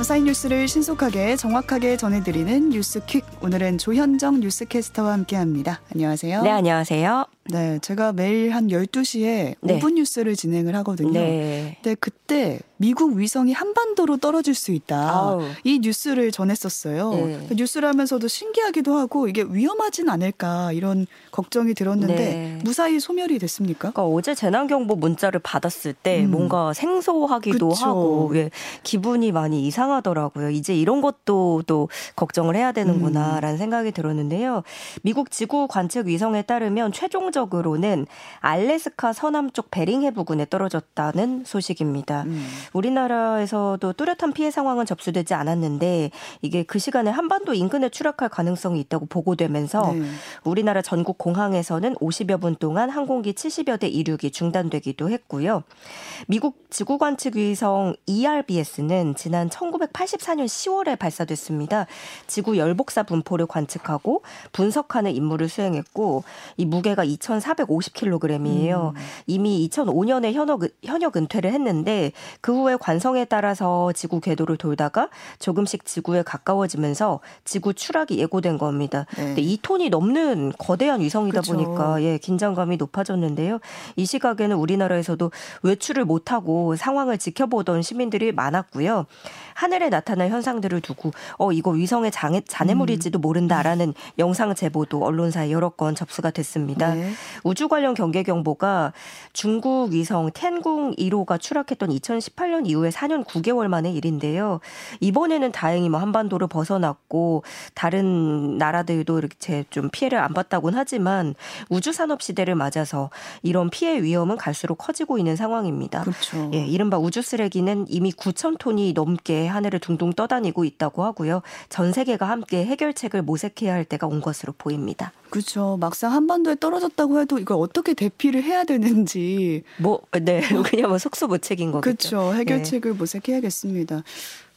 감사인 뉴스를 신속하게 정확하게 전해드리는 뉴스퀵. 오늘은 조현정 뉴스캐스터와 함께합니다. 안녕하세요. 네, 안녕하세요. 네, 제가 매일 한 12시에 5분 뉴스를 진행을 하거든요. 네. 근데 그때 미국 위성이 한반도로 떨어질 수 있다. 아우. 이 뉴스를 전했었어요. 뉴스를 하면서도 신기하기도 하고 이게 위험하진 않을까 이런 걱정이 들었는데 무사히 소멸이 됐습니까? 그러니까 어제 재난경보 문자를 받았을 때 뭔가 생소하기도 하고 기분이 많이 이상하더라고요. 이제 이런 것도 또 걱정을 해야 되는구나라는 생각이 들었는데요. 미국 지구 관측 위성에 따르면 최종적으로는 알래스카 서남쪽 베링해 부근에 떨어졌다는 소식입니다. 우리나라에서도 뚜렷한 피해 상황은 접수되지 않았는데 이게 그 시간에 한반도 인근에 추락할 가능성이 있다고 보고되면서 우리나라 전국 공항에서는 50여 분 동안 항공기 70여 대 이륙이 중단되기도 했고요. 미국 지구관측위성 ERBS는 지난 1984년 10월에 발사됐습니다. 지구 열복사 분포를 관측하고 분석하는 임무를 수행했고 이 무게가 2,450kg이에요. 이미 2005년에 현역 은퇴를 했는데 그 후에 관성에 따라서 지구 궤도를 돌다가 조금씩 지구에 가까워지면서 지구 추락이 예고된 겁니다. 근데 2톤이 넘는 거대한 위성이다 보니까 긴장감이 높아졌는데요. 이 시각에는 우리나라에서도 외출을 못하고 상황을 지켜보던 시민들이 많았고요. 하늘에 나타난 현상들을 두고 이거 위성의 잔해물일지도 모른다라는 영상 제보도 언론사에 여러 건 접수가 됐습니다. 우주 관련 경계경보가 중국 위성 텐궁 1호가 추락했던 2018년 이후에 4년 9개월 만의 일인데요. 이번에는 다행히 한반도를 벗어났고 다른 나라들도 이렇게 좀 피해를 안 봤다곤 하지만 우주산업 시대를 맞아서 이런 피해 위험은 갈수록 커지고 있는 상황입니다. 그렇죠. 예, 이른바 우주 쓰레기는 이미 9,000톤이 넘게 하늘을 둥둥 떠다니고 있다고 하고요. 전 세계가 함께 해결책을 모색해야 할 때가 온 것으로 보입니다. 그렇죠. 막상 한반도에 떨어졌다고 해도 이걸 어떻게 대피를 해야 되는지 그냥 속수무책인 거겠죠. 그렇죠. 해결책을 모색해야겠습니다.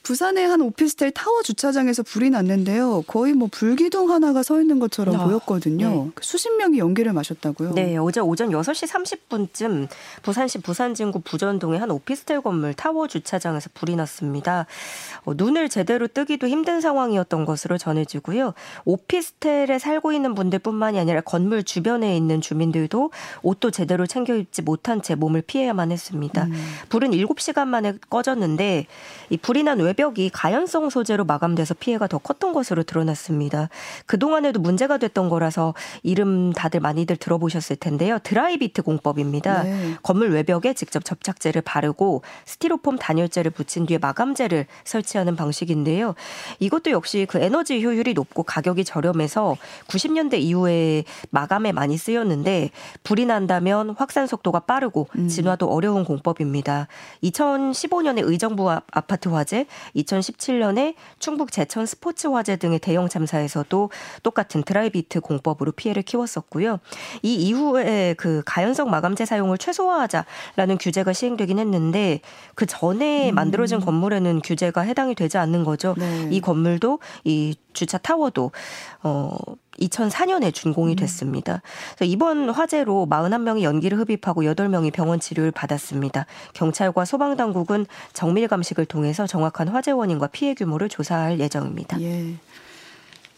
부산의 한 오피스텔 타워 주차장에서 불이 났는데요. 거의 불기둥 하나가 서 있는 것처럼 보였거든요. 수십 명이 연기를 마셨다고요? 네. 어제 오전 6시 30분쯤 부산시 부산진구 부전동의 한 오피스텔 건물 타워 주차장에서 불이 났습니다. 눈을 제대로 뜨기도 힘든 상황이었던 것으로 전해지고요. 오피스텔에 살고 있는 분들뿐만이 아니라 건물 주변에 있는 주민들도 옷도 제대로 챙겨 입지 못한 채 몸을 피해야만 했습니다. 불은 7시간 만에 꺼졌는데 이 불이 난 외 벽이 가연성 소재로 마감돼서 피해가 더 컸던 것으로 드러났습니다. 그동안에도 문제가 됐던 거라서 이름 다들 많이들 들어보셨을 텐데요. 드라이비트 공법입니다. 건물 외벽에 직접 접착제를 바르고 스티로폼 단열재를 붙인 뒤에 마감재를 설치하는 방식인데요. 이것도 역시 그 에너지 효율이 높고 가격이 저렴해서 90년대 이후에 마감에 많이 쓰였는데 불이 난다면 확산 속도가 빠르고 진화도 어려운 공법입니다. 2015년에 의정부 아파트 화재, 2017년에 충북 제천 스포츠 화재 등의 대형 참사에서도 똑같은 드라이비트 공법으로 피해를 키웠었고요. 이 이후에 그 가연성 마감재 사용을 최소화하자라는 규제가 시행되긴 했는데 그 전에 만들어진 건물에는 규제가 해당이 되지 않는 거죠. 이 건물도 이 주차 타워도 2004년에 준공이 됐습니다. 그래서 이번 화재로 41명이 연기를 흡입하고 8명이 병원 치료를 받았습니다. 경찰과 소방당국은 정밀 감식을 통해서 정확한 화재 원인과 피해 규모를 조사할 예정입니다.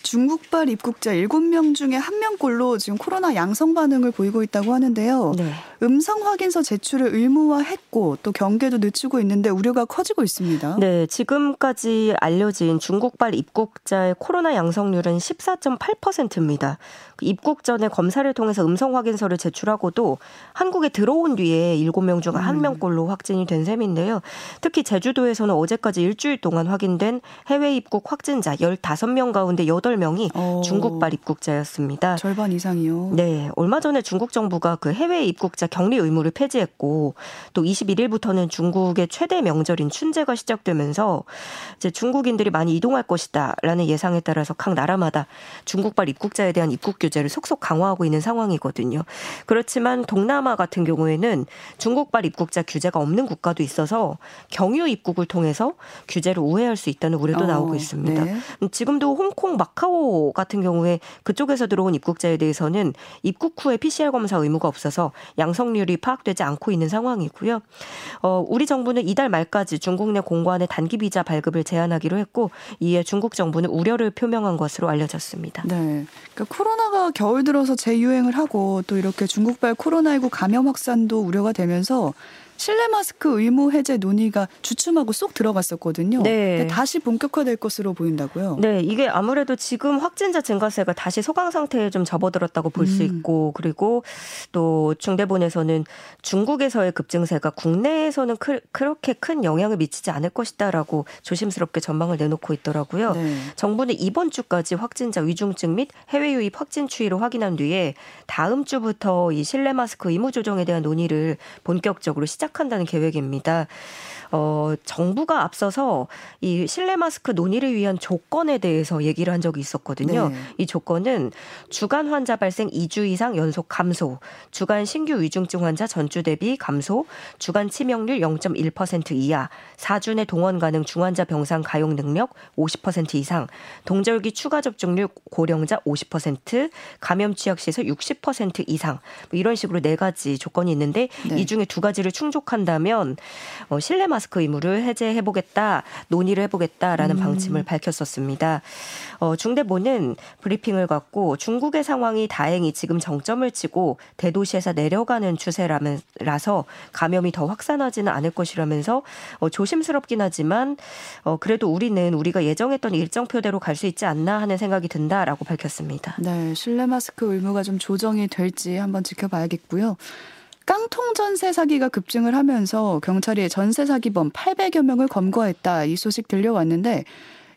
중국발 입국자 7명 중에 1명꼴로 지금 코로나 양성 반응을 보이고 있다고 하는데요. 음성 확인서 제출을 의무화했고 또 경계도 늦추고 있는데 우려가 커지고 있습니다. 네, 지금까지 알려진 중국발 입국자의 코로나 양성률은 14.8%입니다. 입국 전에 검사를 통해서 음성 확인서를 제출하고도 한국에 들어온 뒤에 7명 중 1명꼴로 확진이 된 셈인데요. 특히 제주도에서는 어제까지 일주일 동안 확인된 해외 입국 확진자 15명 가운데 8명이 중국발 입국자였습니다. 절반 이상이요. 네. 얼마 전에 중국 정부가 그 해외 입국자 격리 의무를 폐지했고 또 21일부터는 중국의 최대 명절인 춘제가 시작되면서 이제 중국인들이 많이 이동할 것이다라는 예상에 따라서 각 나라마다 중국발 입국자에 대한 입국 규제를 속속 강화하고 있는 상황이거든요. 그렇지만 동남아 같은 경우에는 중국발 입국자 규제가 없는 국가도 있어서 경유 입국을 통해서 규제를 우회할 수 있다는 우려도 나오고 있습니다. 지금도 홍콩, 마카오 같은 경우에 그쪽에서 들어온 입국자에 대해서는 입국 후에 PCR 검사 의무가 없어서 양 양성률이 파악되지 않고 있는 상황이고요. 우리 정부는 이달 말까지 중국 내 공관의 단기 비자 발급을 제한하기로 했고, 이에 중국 정부는 우려를 표명한 것으로 알려졌습니다. 네, 그러니까 코로나가 겨울 들어서 재유행을 하고 또 이렇게 중국발 코로나19 감염 확산도 우려가 되면서 실내 마스크 의무 해제 논의가 주춤하고 쏙 들어갔었거든요. 네. 근데 다시 본격화될 것으로 보인다고요. 네, 이게 아무래도 지금 확진자 증가세가 다시 소강 상태에 좀 접어들었다고 볼 수 있고, 그리고 또 중대본에서는 중국에서의 급증세가 국내에서는 그렇게 큰 영향을 미치지 않을 것이다라고 조심스럽게 전망을 내놓고 있더라고요. 네. 정부는 이번 주까지 확진자 위중증 및 해외 유입 확진 추이를 확인한 뒤에 다음 주부터 이 실내 마스크 의무 조정에 대한 논의를 본격적으로 시작한다는 계획입니다. 정부가 앞서서 이 실내 마스크 논의를 위한 조건에 대해서 얘기를 한 적이 있었거든요. 네. 이 조건은 주간 환자 발생 2주 이상 연속 감소, 주간 신규 위중증 환자 전주 대비 감소, 주간 치명률 0.1% 이하, 4주 내 동원 가능 중환자 병상 가용 능력 50% 이상, 동절기 추가 접종률 고령자 50%, 감염 취약 시설 60% 이상, 뭐 이런 식으로 4가지 조건이 있는데, 네. 이 중에 2가지를 충족한다면 실내 마스크 의무를 해제해보겠다, 논의를 해보겠다라는 방침을 밝혔었습니다. 중대본은 브리핑을 갖고 중국의 상황이 다행히 지금 정점을 치고 대도시에서 내려가는 추세라서 감염이 더 확산하지는 않을 것이라면서 조심스럽긴 하지만 그래도 우리는 우리가 예정했던 일정표대로 갈 수 있지 않나 하는 생각이 든다라고 밝혔습니다. 네, 실내 마스크 의무가 좀 조정이 될지 한번 지켜봐야겠고요. 깡통 전세 사기가 급증을 하면서 경찰이 전세 사기범 800여 명을 검거했다, 이 소식 들려왔는데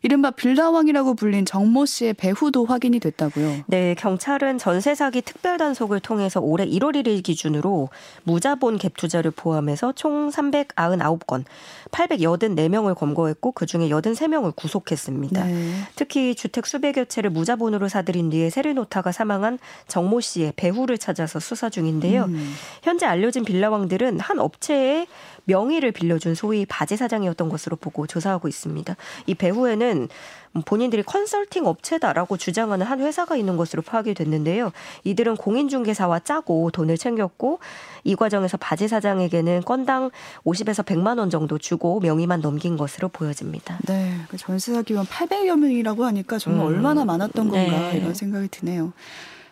이른바 빌라왕이라고 불린 정모 씨의 배후도 확인이 됐다고요. 네, 경찰은 전세사기 특별단속을 통해서 올해 1월 1일 기준으로 무자본 갭 투자를 포함해서 총 399건, 884명을 검거했고 그중에 83명을 구속했습니다. 네. 특히 주택 수백여 채를 무자본으로 사들인 뒤에 세를 놓다가 사망한 정모 씨의 배후를 찾아서 수사 중인데요. 현재 알려진 빌라왕들은 한 업체에 명의를 빌려준 소위 바지 사장이었던 것으로 보고 조사하고 있습니다. 이 배후에는 본인들이 컨설팅 업체다라고 주장하는 한 회사가 있는 것으로 파악이 됐는데요. 이들은 공인중개사와 짜고 돈을 챙겼고 이 과정에서 바지 사장에게는 건당 50에서 100만 원 정도 주고 명의만 넘긴 것으로 보여집니다. 네, 그 전세 사기범 800여 명이라고 하니까 정말 얼마나 많았던 건가, 네. 이런 생각이 드네요.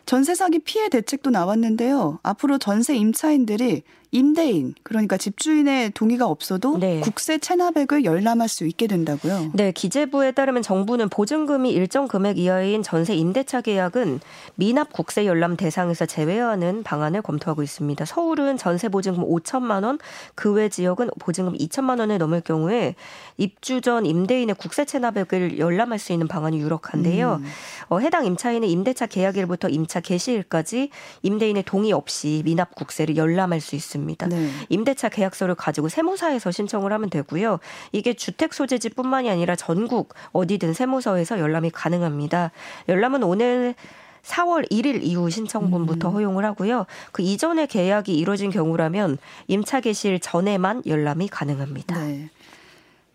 전세 사기 피해 대책도 나왔는데요. 앞으로 전세 임차인들이 임대인, 그러니까 집주인의 동의가 없어도, 네. 국세 체납액을 열람할 수 있게 된다고요. 네, 기재부에 따르면 정부는 보증금이 일정 금액 이하인 전세 임대차 계약은 미납 국세 열람 대상에서 제외하는 방안을 검토하고 있습니다. 서울은 전세 보증금 5천만 원, 그 외 지역은 보증금 2천만 원을 넘을 경우에 입주 전 임대인의 국세 체납액을 열람할 수 있는 방안이 유력한데요. 해당 임차인은 임대차 계약일부터 임차 개시일까지 임대인의 동의 없이 미납 국세를 열람할 수 있습니다. 네. 임대차 계약서를 가지고 세무사에서 신청을 하면 되고요. 이게 주택 소재지뿐만이 아니라 전국 어디든 세무서에서 열람이 가능합니다. 열람은 오늘 4월 1일 이후 신청분부터 허용을 하고요. 그 이전에 계약이 이루어진 경우라면 임차 개시일 전에만 열람이 가능합니다. 네.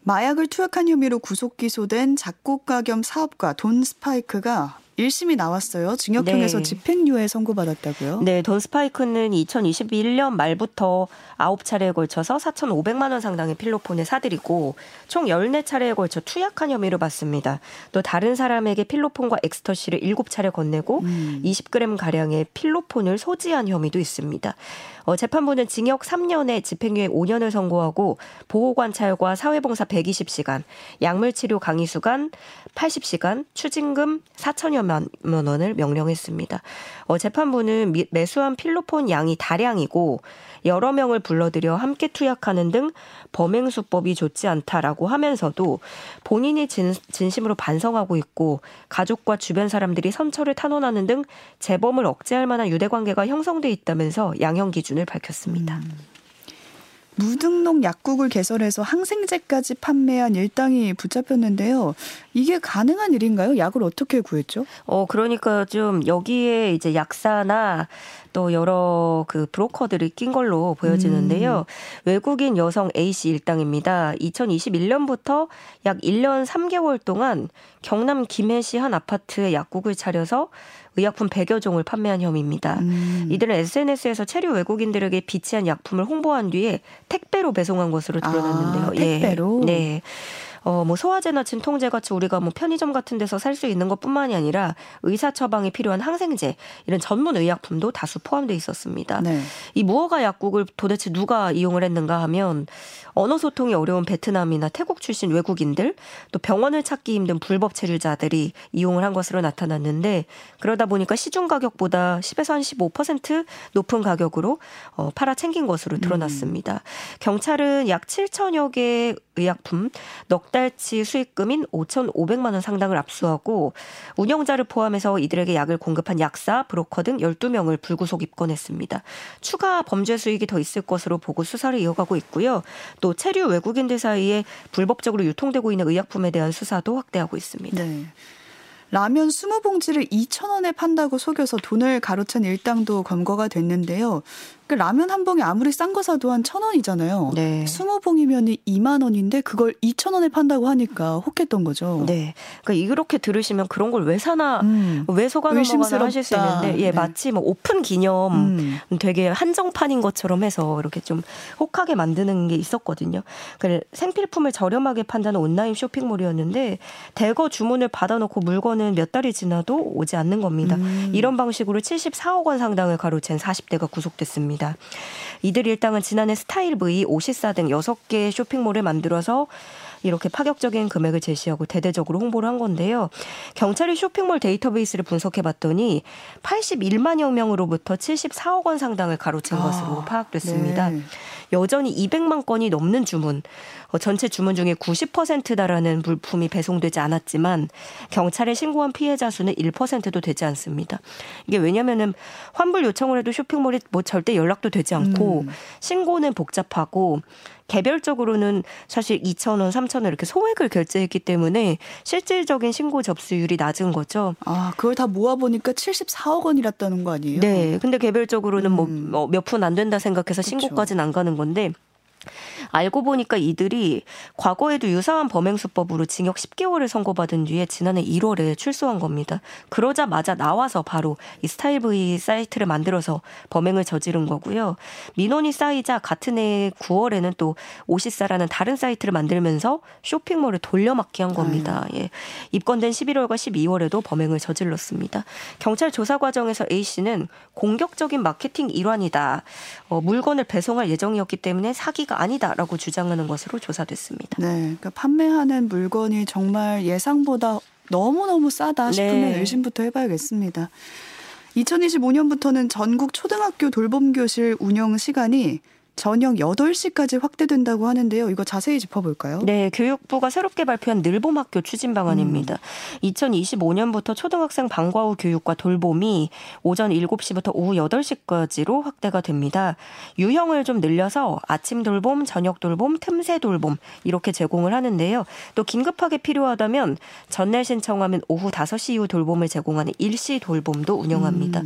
마약을 투약한 혐의로 구속 기소된 작곡가 겸 사업가 돈 스파이크가 1심이 나왔어요. 징역형에서, 네. 집행유예 선고받았다고요. 네, 돈 스파이크는 2021년 말부터 9차례에 걸쳐서 4,500만 원 상당의 필로폰을 사들이고 총 14차례에 걸쳐 투약한 혐의로 받습니다. 또 다른 사람에게 필로폰과 엑스터시를 7차례 건네고 20g가량의 필로폰을 소지한 혐의도 있습니다. 재판부는 징역 3년에 집행유예 5년을 선고하고 보호관찰과 사회봉사 120시간, 약물치료 강의수간 80시간, 추징금 4천여만 원을 명령했습니다. 재판부는 매수한 필로폰 양이 다량이고 여러 명을 불러들여 함께 투약하는 등 범행수법이 좋지 않다라고 하면서도 본인이 진심으로 반성하고 있고 가족과 주변 사람들이 선처를 탄원하는 등 재범을 억제할 만한 유대관계가 형성돼 있다면서 양형 기준을 밝혔습니다. 무등록 약국을 개설해서 항생제까지 판매한 일당이 붙잡혔는데요. 이게 가능한 일인가요? 약을 어떻게 구했죠? 그러니까 좀 여기에 이제 약사나 또 여러 그 브로커들이 낀 걸로 보여지는데요. 외국인 여성 A씨 일당입니다. 2021년부터 약 1년 3개월 동안 경남 김해시 한 아파트에 약국을 차려서 의약품 100여 종을 판매한 혐의입니다. 이들은 SNS에서 체류 외국인들에게 비치한 약품을 홍보한 뒤에 택배로 배송한 것으로 드러났는데요. 아, 택배로? 예. 네. 뭐 소화제나 진통제 같이 우리가 뭐 편의점 같은 데서 살 수 있는 것뿐만이 아니라 의사 처방이 필요한 항생제 이런 전문 의약품도 다수 포함돼 있었습니다. 네. 이 무허가 약국을 도대체 누가 이용을 했는가 하면 언어 소통이 어려운 베트남이나 태국 출신 외국인들 또 병원을 찾기 힘든 불법 체류자들이 이용을 한 것으로 나타났는데 그러다 보니까 시중 가격보다 10에서 한 15% 높은 가격으로 팔아 챙긴 것으로 드러났습니다. 경찰은 약 7천여 개의 의약품 넉 달치 수익금인 5,500만 원 상당을 압수하고 운영자를 포함해서 이들에게 약을 공급한 약사, 브로커 등 12명을 불구속 입건했습니다. 추가 범죄 수익이 더 있을 것으로 보고 수사를 이어가고 있고요. 또 체류 외국인들 사이에 불법적으로 유통되고 있는 의약품에 대한 수사도 확대하고 있습니다. 네. 라면 20봉지를 2,000원에 판다고 속여서 돈을 가로챈 일당도 검거가 됐는데요. 그러니까 라면 한 봉이 아무리 싼 거 사도 한 1,000원이잖아요. 네. 20봉이면 2만 원인데 그걸 2,000원에 판다고 하니까 혹했던 거죠. 네. 그러니까 이렇게 들으시면 그런 걸 왜 사나, 왜 속아넘어가나 의심스럽다. 하실 수 있는데 예, 네. 마치 뭐 오픈 기념 되게 한정판인 것처럼 해서 이렇게 좀 혹하게 만드는 게 있었거든요. 그래서 생필품을 저렴하게 판다는 온라인 쇼핑몰이었는데 대거 주문을 받아놓고 물건은 몇 달이 지나도 오지 않는 겁니다. 이런 방식으로 74억 원 상당을 가로챈 40대가 구속됐습니다. 이들 일당은 지난해 스타일 V54 등 6개의 쇼핑몰을 만들어서 이렇게 파격적인 금액을 제시하고 대대적으로 홍보를 한 건데요. 경찰이 쇼핑몰 데이터베이스를 분석해봤더니 81만여 명으로부터 74억 원 상당을 가로챈 것으로 파악됐습니다. 네. 여전히 200만 건이 넘는 주문, 전체 주문 중에 90% 달하는 물품이 배송되지 않았지만 경찰에 신고한 피해자 수는 1%도 되지 않습니다. 이게 왜냐면은 환불 요청을 해도 쇼핑몰이 뭐 절대 연락도 되지 않고 신고는 복잡하고 개별적으로는 사실 2,000원, 3,000원 이렇게 소액을 결제했기 때문에 실질적인 신고 접수율이 낮은 거죠. 아, 그걸 다 모아보니까 74억 원이랬다는 거 아니에요? 네. 근데 개별적으로는 뭐 몇 푼 안 된다 생각해서 신고까지는 안 가는 건데 알고 보니까 이들이 과거에도 유사한 범행 수법으로 징역 10개월을 선고받은 뒤에 지난해 1월에 출소한 겁니다. 그러자마자 나와서 바로 이 스타일 V 사이트를 만들어서 범행을 저지른 거고요. 민원이 쌓이자 같은 해 9월에는 또 오시사라는 다른 사이트를 만들면서 쇼핑몰을 돌려막기 한 겁니다. 예. 입건된 11월과 12월에도 범행을 저질렀습니다. 경찰 조사 과정에서 A씨는 공격적인 마케팅 일환이다. 물건을 배송할 예정이었기 때문에 사기가 아니다라고 주장하는 것으로 조사됐습니다. 네, 그러니까 판매하는 물건이 정말 예상보다 너무너무 싸다 싶으면 네. 의심부터 해봐야겠습니다. 2025년부터는 전국 초등학교 돌봄교실 운영 시간이 저녁 8시까지 확대된다고 하는데요. 이거 자세히 짚어볼까요? 네. 교육부가 새롭게 발표한 늘봄학교 추진 방안입니다. 2025년부터 초등학생 방과 후 교육과 돌봄이 오전 7시부터 오후 8시까지로 확대가 됩니다. 유형을 좀 늘려서 아침 돌봄, 저녁 돌봄, 틈새 돌봄 이렇게 제공을 하는데요. 또 긴급하게 필요하다면 전날 신청하면 오후 5시 이후 돌봄을 제공하는 일시 돌봄도 운영합니다.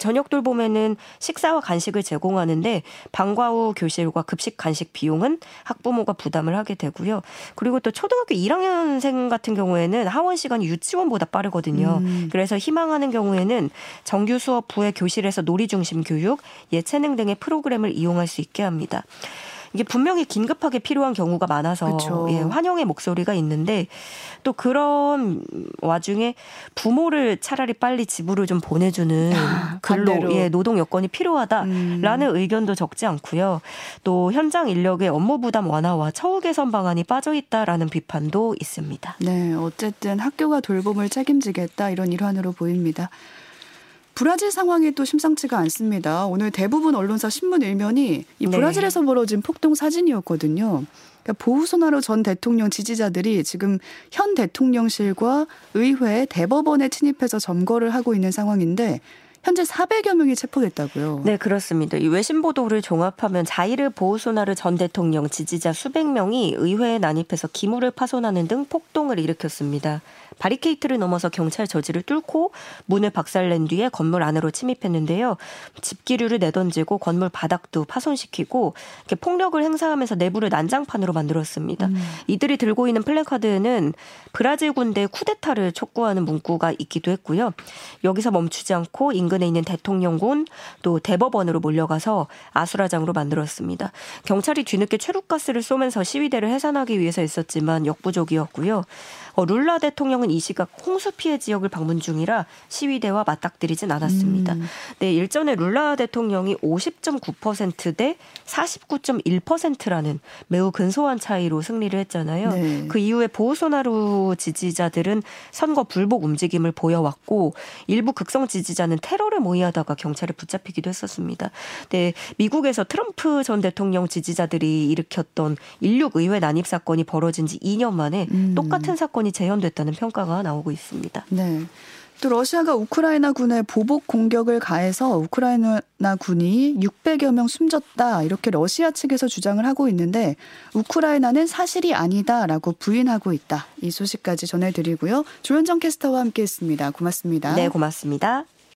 저녁 돌봄에는 식사와 간식을 제공하는데 방과 후 교실과 급식 간식 비용은 학부모가 부담을 하게 되고요. 그리고 또 초등학교 1학년생 같은 경우에는 하원 시간이 유치원보다 빠르거든요. 그래서 희망하는 경우에는 정규 수업 후에 교실에서 놀이 중심 교육, 예체능 등의 프로그램을 이용할 수 있게 합니다. 이게 분명히 긴급하게 필요한 경우가 많아서 예, 환영의 목소리가 있는데 또 그런 와중에 부모를 차라리 빨리 집으로 좀 보내주는 근로, 예, 노동 여건이 필요하다라는 의견도 적지 않고요. 또 현장 인력의 업무 부담 완화와 처우 개선 방안이 빠져있다라는 비판도 있습니다. 네, 어쨌든 학교가 돌봄을 책임지겠다 이런 일환으로 보입니다. 브라질 상황이 또 심상치가 않습니다. 오늘 대부분 언론사 신문 일면이 이 브라질에서 벌어진 폭동 사진이었거든요. 그러니까 보우소나루 전 대통령 지지자들이 지금 현 대통령실과 의회, 대법원에 침입해서 점거를 하고 있는 상황인데 현재 400여 명이 체포됐다고요. 네, 그렇습니다. 이 외신 보도를 종합하면 자이르 보우소나르 전 대통령 지지자 수백 명이 의회에 난입해서 기물을 파손하는 등 폭동을 일으켰습니다. 바리케이트를 넘어서 경찰 저지를 뚫고 문을 박살낸 뒤에 건물 안으로 침입했는데요. 집기류를 내던지고 건물 바닥도 파손시키고 이렇게 폭력을 행사하면서 내부를 난장판으로 만들었습니다. 이들이 들고 있는 플래카드에는 브라질 군대 쿠데타를 촉구하는 문구가 있기도 했고요. 여기서 멈추지 않고 인근에 있는 대통령궁 또 대법원으로 몰려가서 아수라장으로 만들었습니다. 경찰이 뒤늦게 최루가스를 쏘면서 시위대를 해산하기 위해서 있었지만 역부족이었고요. 룰라 대통령은 이 시각 홍수 피해 지역을 방문 중이라 시위대와 맞닥뜨리진 않았습니다. 네, 일전에 룰라 대통령이 50.9% 대 49.1%라는 매우 근소한 차이로 승리를 했잖아요. 네. 그 이후에 보우소나루 지지자들은 선거 불복 움직임을 보여왔고 일부 극성 지지자는 테러를 모의하다가 경찰에 붙잡히기도 했었습니다. 네, 미국에서 트럼프 전 대통령 지지자들이 일으켰던 16 의회 난입 사건이 벌어진 지 2년 만에 똑같은 사건이 재현됐다는 평가가 나오고 있습니다. 네. 또 러시아가 우크라이나 군에 보복 공격을 가해서 우크라이나 군이 600여 명 숨졌다 이렇게 러시아 측에서 주장을 하고 있는데 우크라이나는 사실이 아니다라고 부인하고 있다. 이 소식까지 전해드리고요. 조현정 캐스터와 함께했습니다. 고맙습니다. 네, 고맙습니다.